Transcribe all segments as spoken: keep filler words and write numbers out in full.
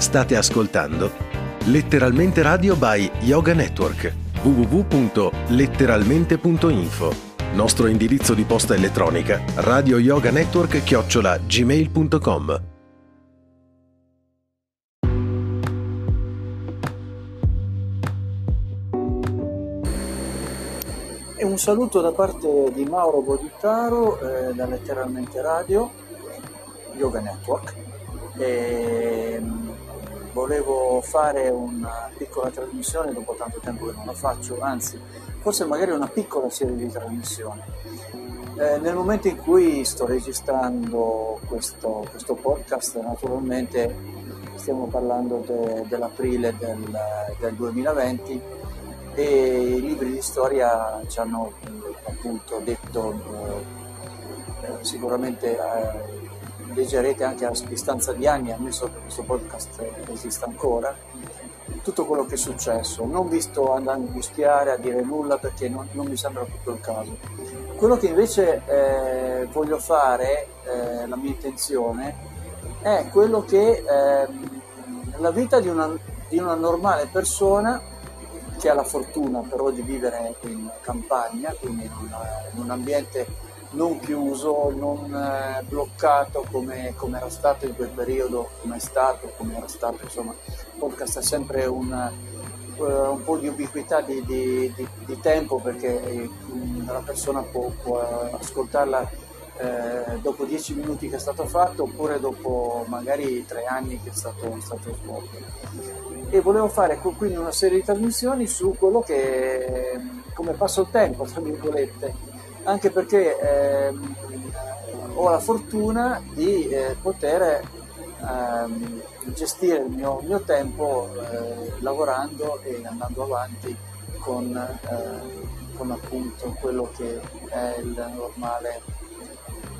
State ascoltando Letteralmente Radio by Yoga Network, w w w punto letteralmente punto info. Nostro indirizzo di posta elettronica radioyoganetwork chiocciola gmail punto com. E un saluto da parte di Mauro Boditaro eh, da Letteralmente Radio, Yoga Network. E volevo fare una piccola trasmissione dopo tanto tempo che non la faccio, anzi, forse magari una piccola serie di trasmissioni. Eh, nel momento in cui sto registrando questo, questo podcast, naturalmente stiamo parlando de, dell'aprile del, del duemilaventi, e i libri di storia ci hanno appunto detto eh, sicuramente eh, leggerete anche a distanza di anni, ammesso che questo podcast esista ancora, tutto quello che è successo. Non vi sto ad angustiare, a dire nulla, perché non, non mi sembra proprio il caso. Quello che invece eh, voglio fare, eh, la mia intenzione è quello che eh, la vita di una, di una normale persona che ha la fortuna però di vivere in campagna, quindi in, una, in un ambiente non chiuso, non eh, bloccato come, come era stato in quel periodo, come è stato, come era stato, insomma, il podcast ha sempre un, eh, un po' di ubiquità di, di, di, di tempo, perché eh, la persona può, può ascoltarla eh, dopo dieci minuti che è stato fatto, oppure dopo magari tre anni che è stato, è stato svolto. E volevo fare quindi una serie di trasmissioni su quello che, come passo il tempo, tra virgolette, anche perché ehm, ho la fortuna di eh, poter ehm, gestire il mio, mio tempo eh, lavorando e andando avanti con, eh, con appunto quello che è il normale,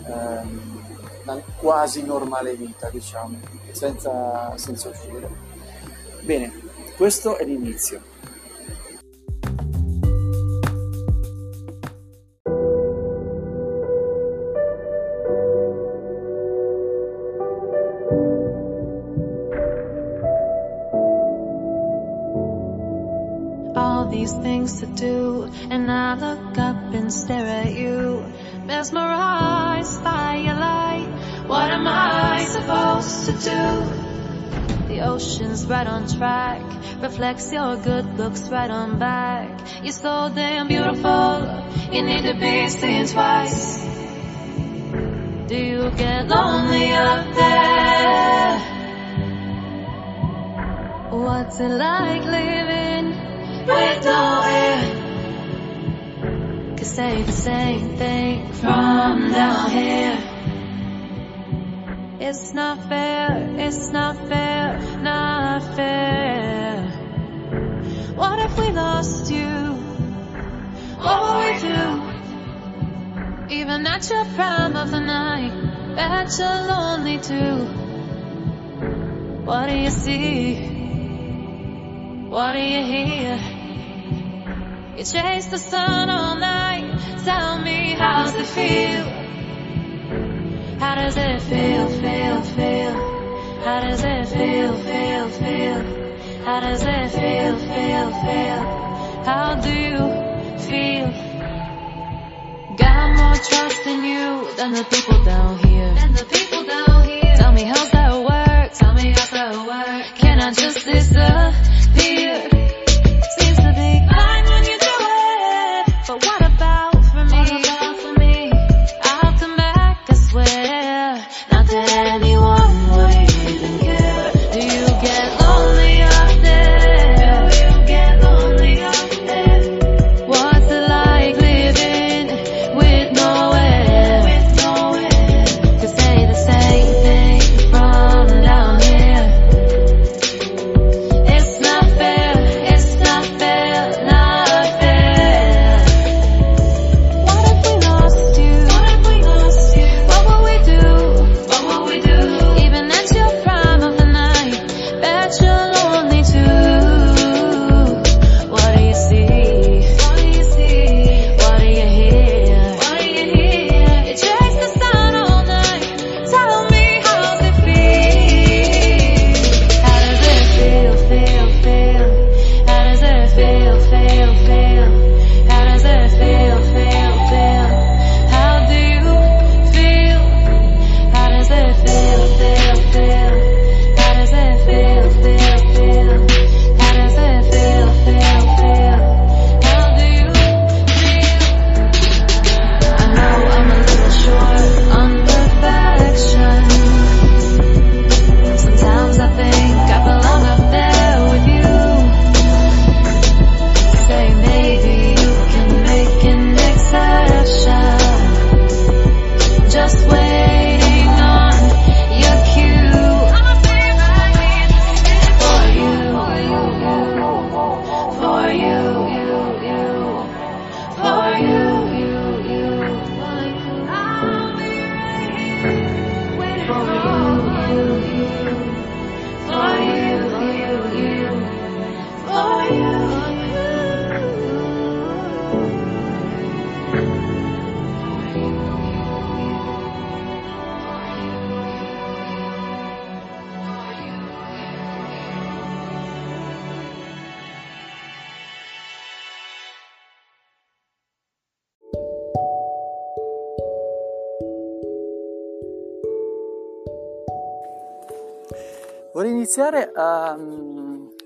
ehm, la quasi normale vita, diciamo, senza, senza uscire. Bene, questo è l'inizio. All these things to do, and I look up and stare at you, mesmerized by your light. What am I supposed to do? The ocean's right on track, reflects your good looks right on back. You're so damn beautiful, you need to be seen twice. Do you get lonely up there? What's it like living with no air? Could say the same thing from down here. It's not fair, it's not fair, not fair. What if we lost you? What would we do? Even at your prime of the night, bet you're lonely too. What do you see? What do you hear? You chase the sun all night, tell me how's it feel? How does it feel, feel, feel? How does it feel, feel, feel? How does it feel, feel, feel? How do you feel? Got more trust in you than the people down here. Than the people down here. Tell me how's that work? Tell me how's that work? Can I just disappear? Seems to be fine when you do it, but what about for me? What about for me? I'll come back, I swear. It's not fair. Vorrei iniziare a,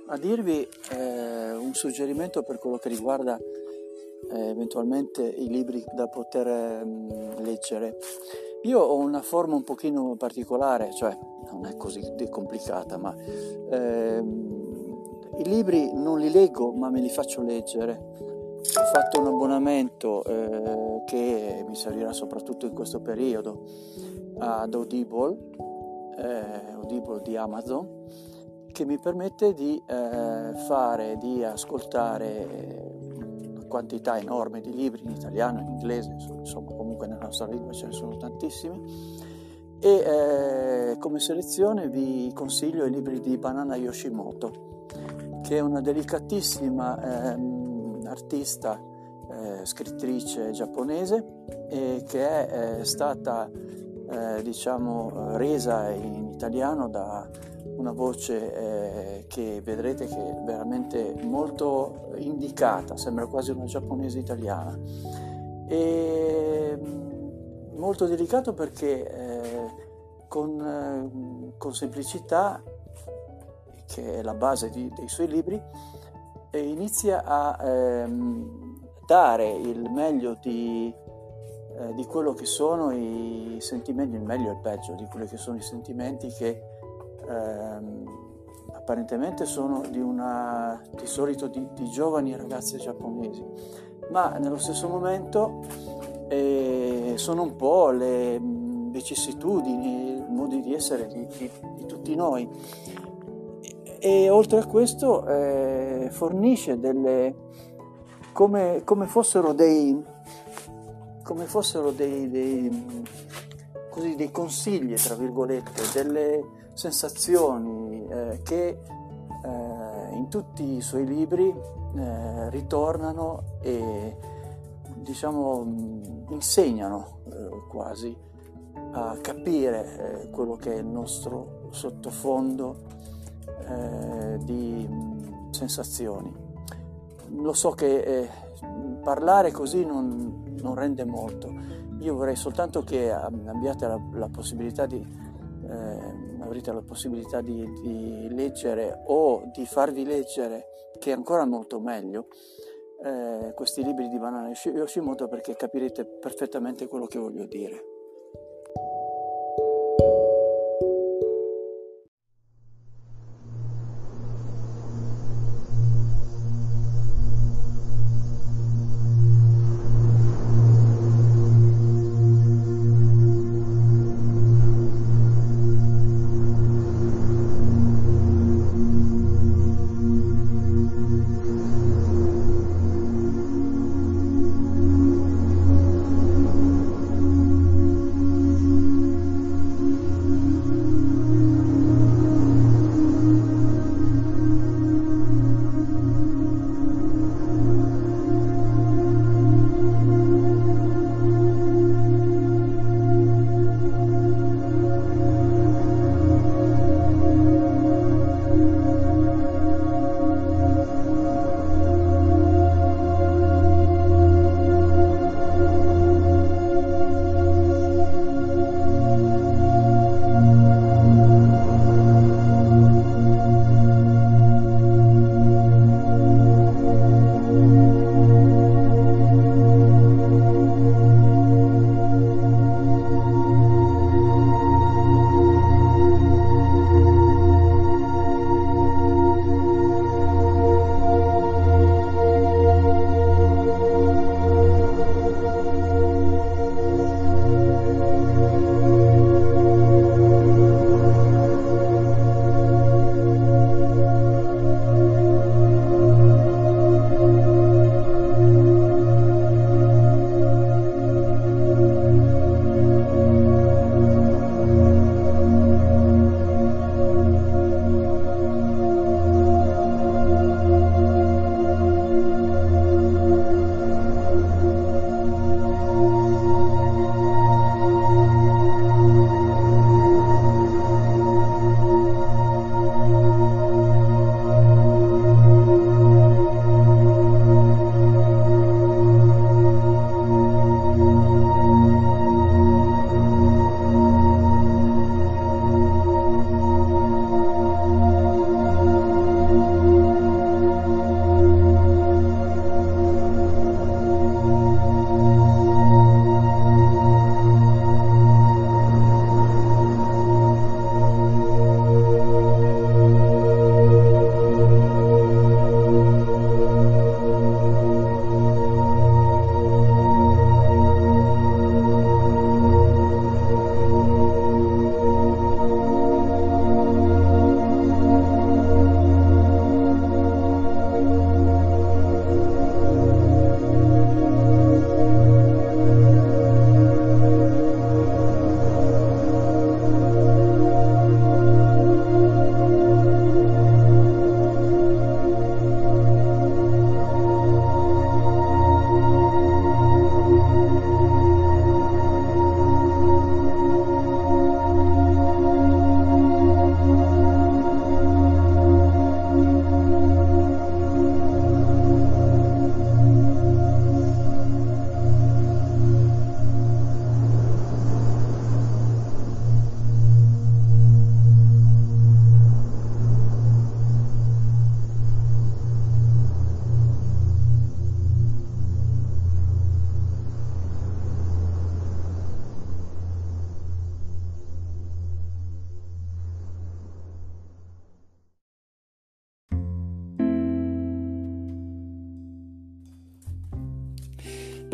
a dirvi eh, un suggerimento per quello che riguarda eh, eventualmente i libri da poter eh, leggere. Io ho una forma un pochino particolare, cioè non è così complicata, ma eh, i libri non li leggo ma me li faccio leggere. Ho fatto un abbonamento eh, che mi servirà soprattutto in questo periodo ad Audible. Eh, Audible di Amazon, che mi permette di eh, fare, di ascoltare una quantità enorme di libri in italiano, in inglese, insomma comunque nella nostra lingua ce ne sono tantissimi, e eh, come selezione vi consiglio i libri di Banana Yoshimoto, che è una delicatissima eh, artista, eh, scrittrice giapponese, e che è eh, stata Eh, diciamo resa in italiano da una voce eh, che vedrete che è veramente molto indicata, sembra quasi una giapponese italiana, e molto delicato perché eh, con, eh, con semplicità, che è la base di, dei suoi libri, eh, inizia a ehm, dare il meglio di di quello che sono i sentimenti, il meglio e il peggio di quelli che sono i sentimenti che ehm, apparentemente sono di una di solito di, di giovani ragazze giapponesi, ma nello stesso momento eh, sono un po' le vicissitudini, i modi di essere di, di, di tutti noi, e, e oltre a questo eh, fornisce delle come, come fossero dei come fossero dei, dei, così, dei consigli, tra virgolette, delle sensazioni eh, che eh, in tutti i suoi libri eh, ritornano e, diciamo, insegnano eh, quasi a capire eh, quello che è il nostro sottofondo eh, di sensazioni. Lo so che eh, parlare così non... non rende molto. Io vorrei soltanto che abbiate la, la possibilità di eh, avrete la possibilità di, di leggere o di farvi leggere, che è ancora molto meglio, eh, questi libri di Banana Yoshimoto, perché capirete perfettamente quello che voglio dire.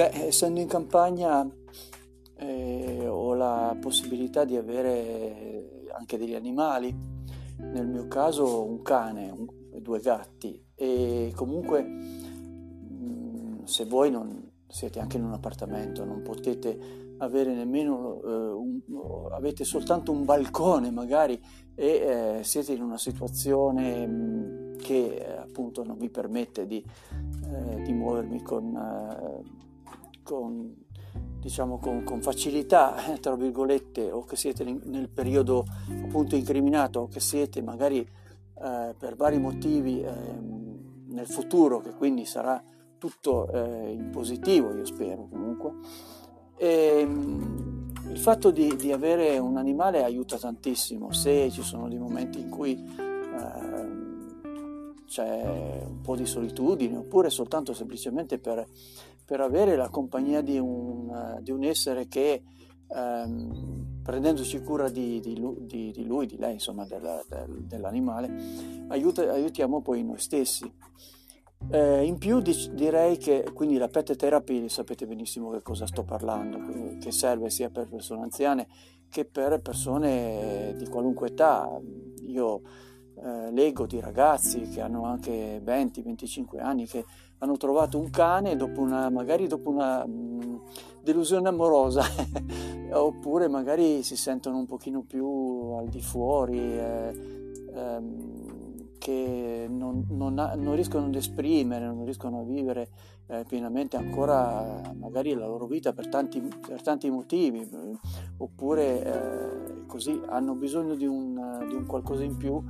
Beh, essendo in campagna eh, ho la possibilità di avere anche degli animali, nel mio caso un cane un, due gatti, e comunque mh, se voi non siete anche in un appartamento non potete avere nemmeno eh, un, avete soltanto un balcone magari e eh, siete in una situazione mh, che eh, appunto non vi permette di, eh, di muovermi con, eh, con diciamo con, con facilità, eh, tra virgolette, o che siete in, nel periodo appunto incriminato, o che siete magari eh, per vari motivi eh, nel futuro, che quindi sarà tutto eh, in positivo, io spero comunque. E il fatto di, di avere un animale aiuta tantissimo, se ci sono dei momenti in cui eh, c'è un po' di solitudine, oppure soltanto semplicemente per, per avere la compagnia di un, di un essere che eh, prendendoci cura di, di, di lui, di lei, insomma della, del, dell'animale, aiuta, aiutiamo poi noi stessi. Eh, in più dic- direi che quindi la pet therapy, sapete benissimo che cosa sto parlando, che serve sia per persone anziane che per persone di qualunque età. Io eh, leggo di ragazzi che hanno anche venti venticinque anni che hanno trovato un cane dopo una, magari dopo una mh, delusione amorosa oppure magari si sentono un pochino più al di fuori, eh, ehm, che non, non, ha, non riescono ad esprimere, non riescono a vivere eh, pienamente ancora magari la loro vita per tanti, per tanti motivi, oppure eh, così hanno bisogno di un, di un qualcosa in più.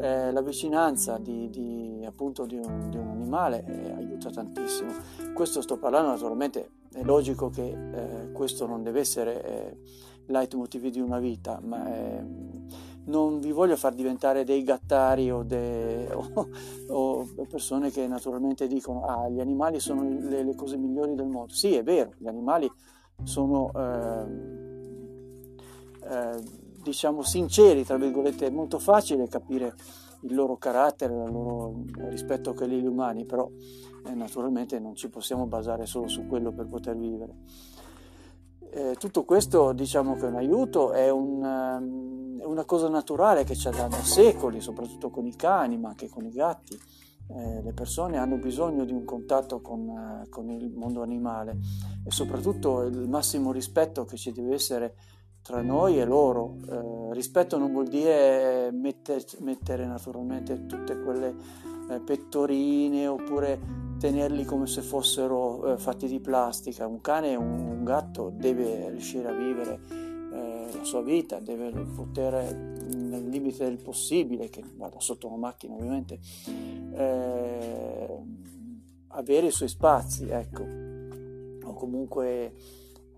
Eh, la vicinanza di, di, appunto di, un, di un animale eh, aiuta tantissimo. Questo sto parlando, naturalmente è logico che eh, questo non deve essere eh, leitmotiv di una vita, ma è, non vi voglio far diventare dei gattari o, de, o, o persone che naturalmente dicono ah, gli animali sono le, le cose migliori del mondo. Sì, è vero, gli animali sono eh, eh, diciamo sinceri, tra virgolette. È molto facile capire il loro carattere, il loro rispetto che gli umani, però eh, naturalmente non ci possiamo basare solo su quello per poter vivere. Eh, tutto questo diciamo che è un aiuto, è un um, è una cosa naturale che ci ha dato secoli, soprattutto con i cani, ma anche con i gatti. Eh, le persone hanno bisogno di un contatto con, eh, con il mondo animale, e soprattutto il massimo rispetto che ci deve essere tra noi e loro. Eh, rispetto non vuol dire metter, mettere naturalmente tutte quelle eh, pettorine, oppure tenerli come se fossero eh, fatti di plastica. Un cane e un, un gatto deve riuscire a vivere la sua vita, deve poter, nel limite del possibile, che vada sotto una macchina ovviamente, eh, avere i suoi spazi, ecco, o comunque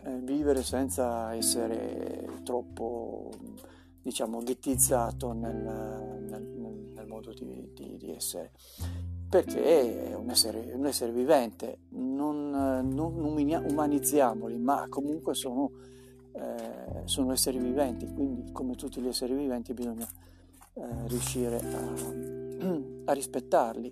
eh, vivere senza essere troppo, diciamo, ghettizzato nel, nel, nel modo di, di, di essere, perché è un essere, un essere vivente. Non, non umanizziamoli, ma comunque sono Eh, sono esseri viventi, quindi come tutti gli esseri viventi bisogna eh, riuscire a, a rispettarli,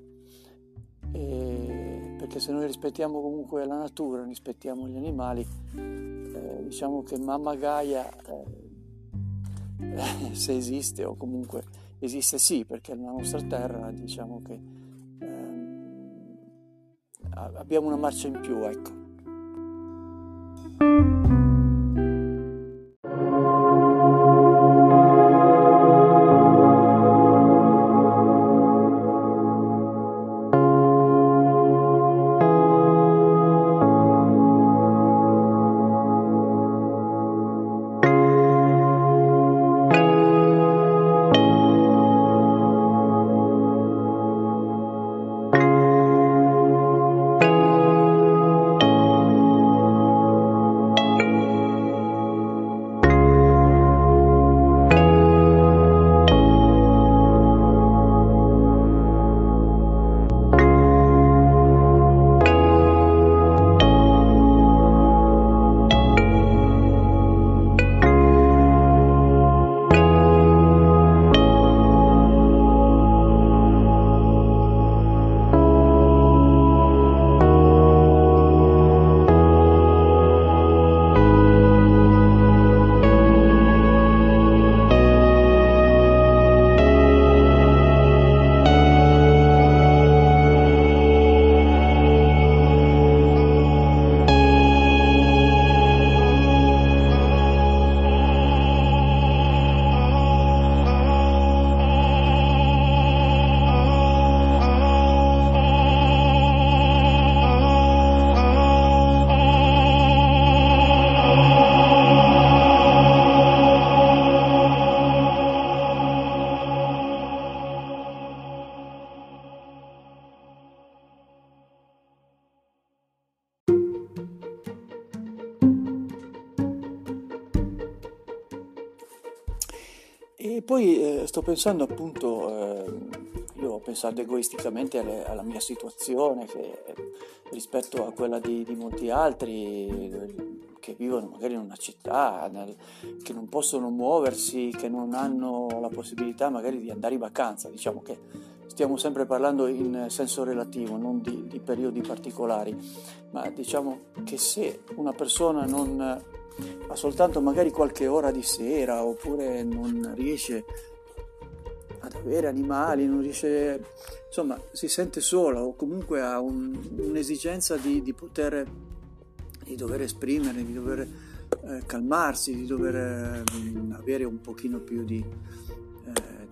e perché se noi rispettiamo comunque la natura, rispettiamo gli animali, eh, diciamo che mamma Gaia eh, se esiste, o comunque esiste sì, perché la nostra terra diciamo che eh, abbiamo una marcia in più, ecco. E poi eh, sto pensando appunto, eh, io ho pensato egoisticamente alle, alla mia situazione che, rispetto a quella di, di molti altri che vivono magari in una città, nel, che non possono muoversi, che non hanno la possibilità magari di andare in vacanza. Diciamo che stiamo sempre parlando in senso relativo, non di, di periodi particolari, ma diciamo che se una persona non... ma soltanto magari qualche ora di sera, oppure non riesce ad avere animali, non riesce, insomma si sente sola, o comunque ha un, un'esigenza di, di poter, di dover esprimere, di dover eh, calmarsi, di dover eh, avere un pochino più di, eh,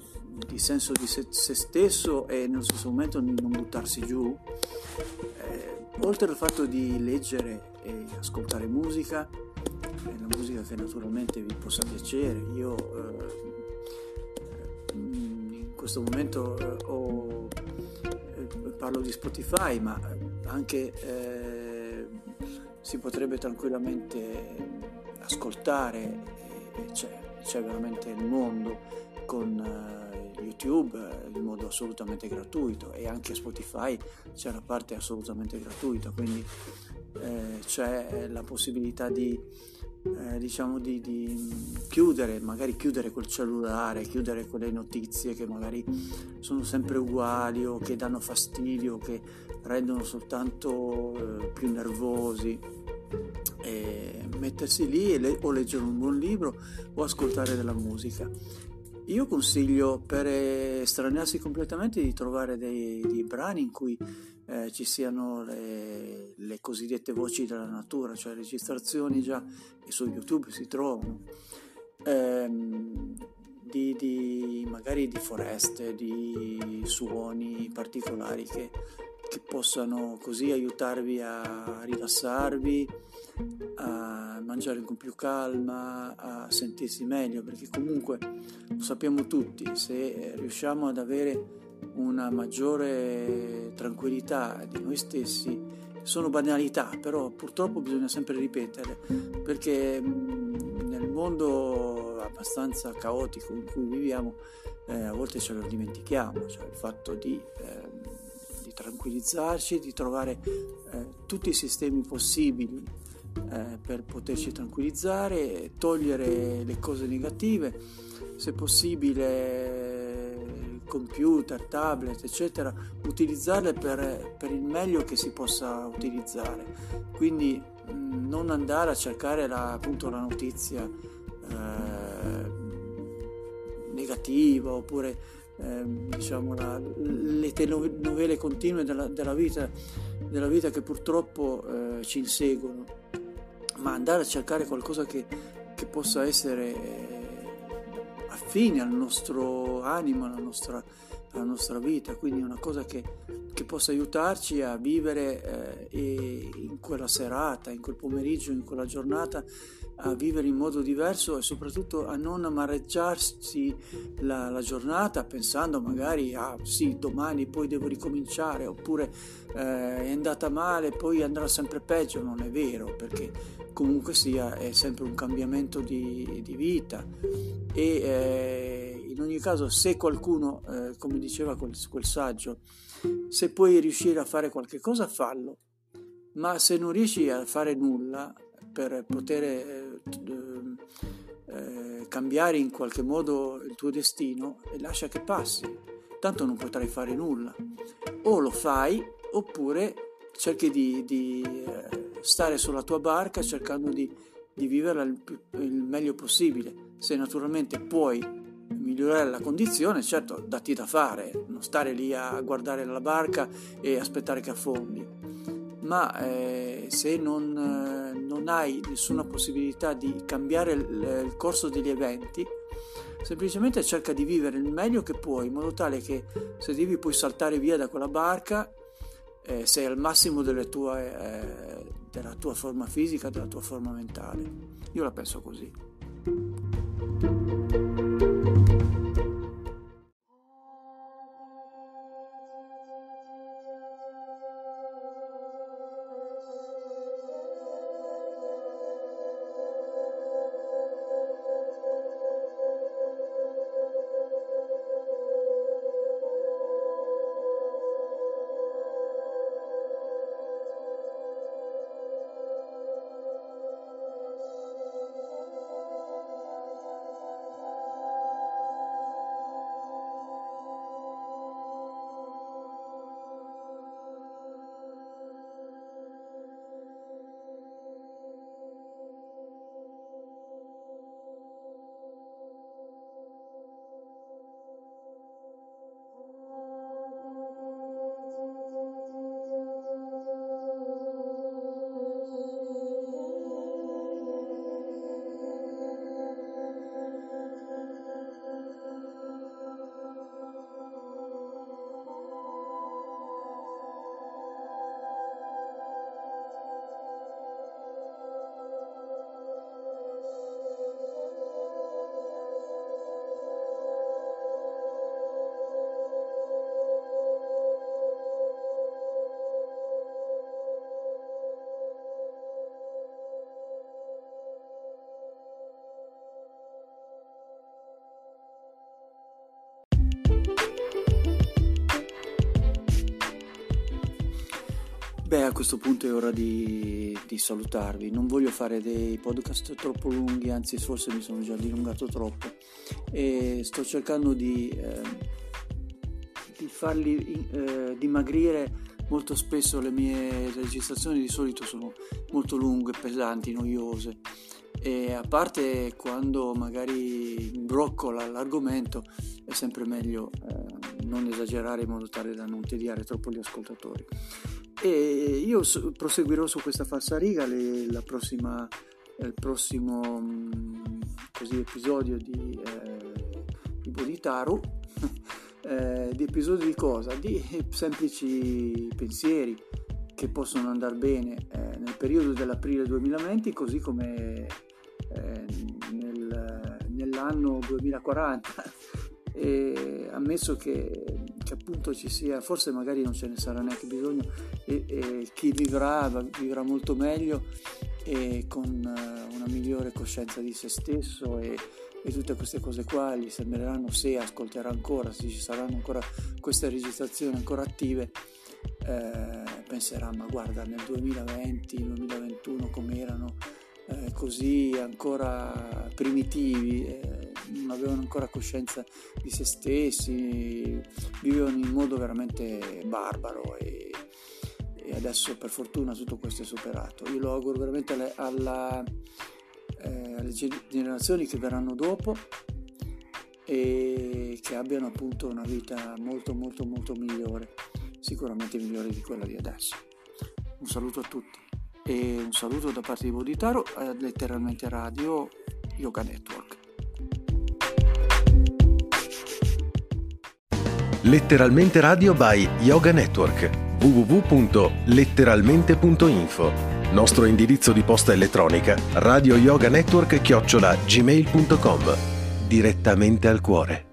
di senso di se, se stesso e nello stesso momento non buttarsi giù, eh, oltre al fatto di leggere e ascoltare musica, la musica che naturalmente vi possa piacere. Io eh, in questo momento eh, ho, eh, parlo di Spotify, ma anche eh, si potrebbe tranquillamente ascoltare, e c'è, c'è veramente il mondo con eh, YouTube in modo assolutamente gratuito, e anche Spotify c'è la parte assolutamente gratuita, quindi eh, c'è la possibilità di Eh, diciamo di, di chiudere, magari chiudere col cellulare, chiudere quelle notizie che magari sono sempre uguali o che danno fastidio, che rendono soltanto eh, più nervosi, e mettersi lì e le- o leggere un buon libro o ascoltare della musica. Io consiglio, per estranearsi completamente, di trovare dei, dei brani in cui eh, ci siano le, le cosiddette voci della natura, cioè registrazioni già che su YouTube si trovano, ehm, di, di, magari di foreste, di suoni particolari che, che possano così aiutarvi a rilassarvi, a mangiare con più calma, a sentirsi meglio, perché comunque lo sappiamo tutti, se riusciamo ad avere una maggiore tranquillità di noi stessi, sono banalità, però purtroppo bisogna sempre ripetere, perché nel mondo abbastanza caotico in cui viviamo eh, a volte ce lo dimentichiamo, cioè il fatto di eh, tranquillizzarci, di trovare eh, tutti i sistemi possibili eh, per poterci tranquillizzare, togliere le cose negative, se possibile computer, tablet, eccetera, utilizzarle per, per il meglio che si possa utilizzare, quindi mh, non andare a cercare la, appunto la notizia eh, negativa, oppure Eh, diciamo la, le telenovele continue della, della, vita, della vita che purtroppo eh, ci inseguono, ma andare a cercare qualcosa che, che possa essere eh, affine al nostro animo, alla nostra, alla nostra vita, quindi una cosa che, che possa aiutarci a vivere eh, in quella serata, in quel pomeriggio, in quella giornata, a vivere in modo diverso e soprattutto a non amareggiarsi la, la giornata pensando magari ah sì domani poi devo ricominciare, oppure eh, è andata male poi andrà sempre peggio. Non è vero, perché comunque sia è sempre un cambiamento di, di vita e eh, in ogni caso, se qualcuno eh, come diceva quel, quel saggio, se puoi riuscire a fare qualche cosa fallo, ma se non riesci a fare nulla per poter eh, eh, cambiare in qualche modo il tuo destino, e lascia che passi, tanto non potrai fare nulla, o lo fai oppure cerchi di, di stare sulla tua barca cercando di, di viverla il, il meglio possibile. Se naturalmente puoi migliorare la condizione, certo datti da fare, non stare lì a guardare la barca e aspettare che affondi, ma eh, se non eh, non hai nessuna possibilità di cambiare il corso degli eventi, semplicemente cerca di vivere il meglio che puoi, in modo tale che se devi puoi saltare via da quella barca, eh, sei al massimo delle tue, eh, della tua forma fisica, della tua forma mentale. Io la penso così. Beh, a questo punto è ora di, di salutarvi. Non voglio fare dei podcast troppo lunghi, anzi forse mi sono già dilungato troppo, e sto cercando di, eh, di farli eh, dimagrire. Molto spesso le mie registrazioni di solito sono molto lunghe, pesanti, noiose, e a parte quando magari broccola l'argomento è sempre meglio eh, non esagerare in modo tale da non tediare troppo gli ascoltatori. E io so- proseguirò su questa falsariga le, la prossima, il prossimo mh, così, episodio di, eh, di Bodhidharma. Eh, di episodi di cosa? Di semplici pensieri che possono andare bene eh, nel periodo dell'aprile duemilaventi, così come eh, nel, nell'anno duemilaquaranta, e ammesso che, che appunto ci sia, forse magari non ce ne sarà neanche bisogno, e, e chi vivrà vivrà molto meglio e con una migliore coscienza di se stesso, e e tutte queste cose qua gli sembreranno, se ascolterà ancora, se ci saranno ancora queste registrazioni ancora attive, eh, penserà: ma guarda, nel duemilaventi, duemilaventuno come erano eh, così ancora primitivi, eh, non avevano ancora coscienza di se stessi, vivevano in modo veramente barbaro, e, e adesso per fortuna tutto questo è superato. Io lo auguro veramente alla, alla alle generazioni che verranno dopo, e che abbiano appunto una vita molto molto molto migliore, sicuramente migliore di quella di adesso. Un saluto a tutti, e un saluto da parte di Bodhidharma, Letteralmente Radio, Yoga Network. Letteralmente Radio by Yoga Network, w w w punto letteralmente punto info. Nostro indirizzo di posta elettronica: radioyoganetwork chiocciola gmail punto com. Direttamente al cuore.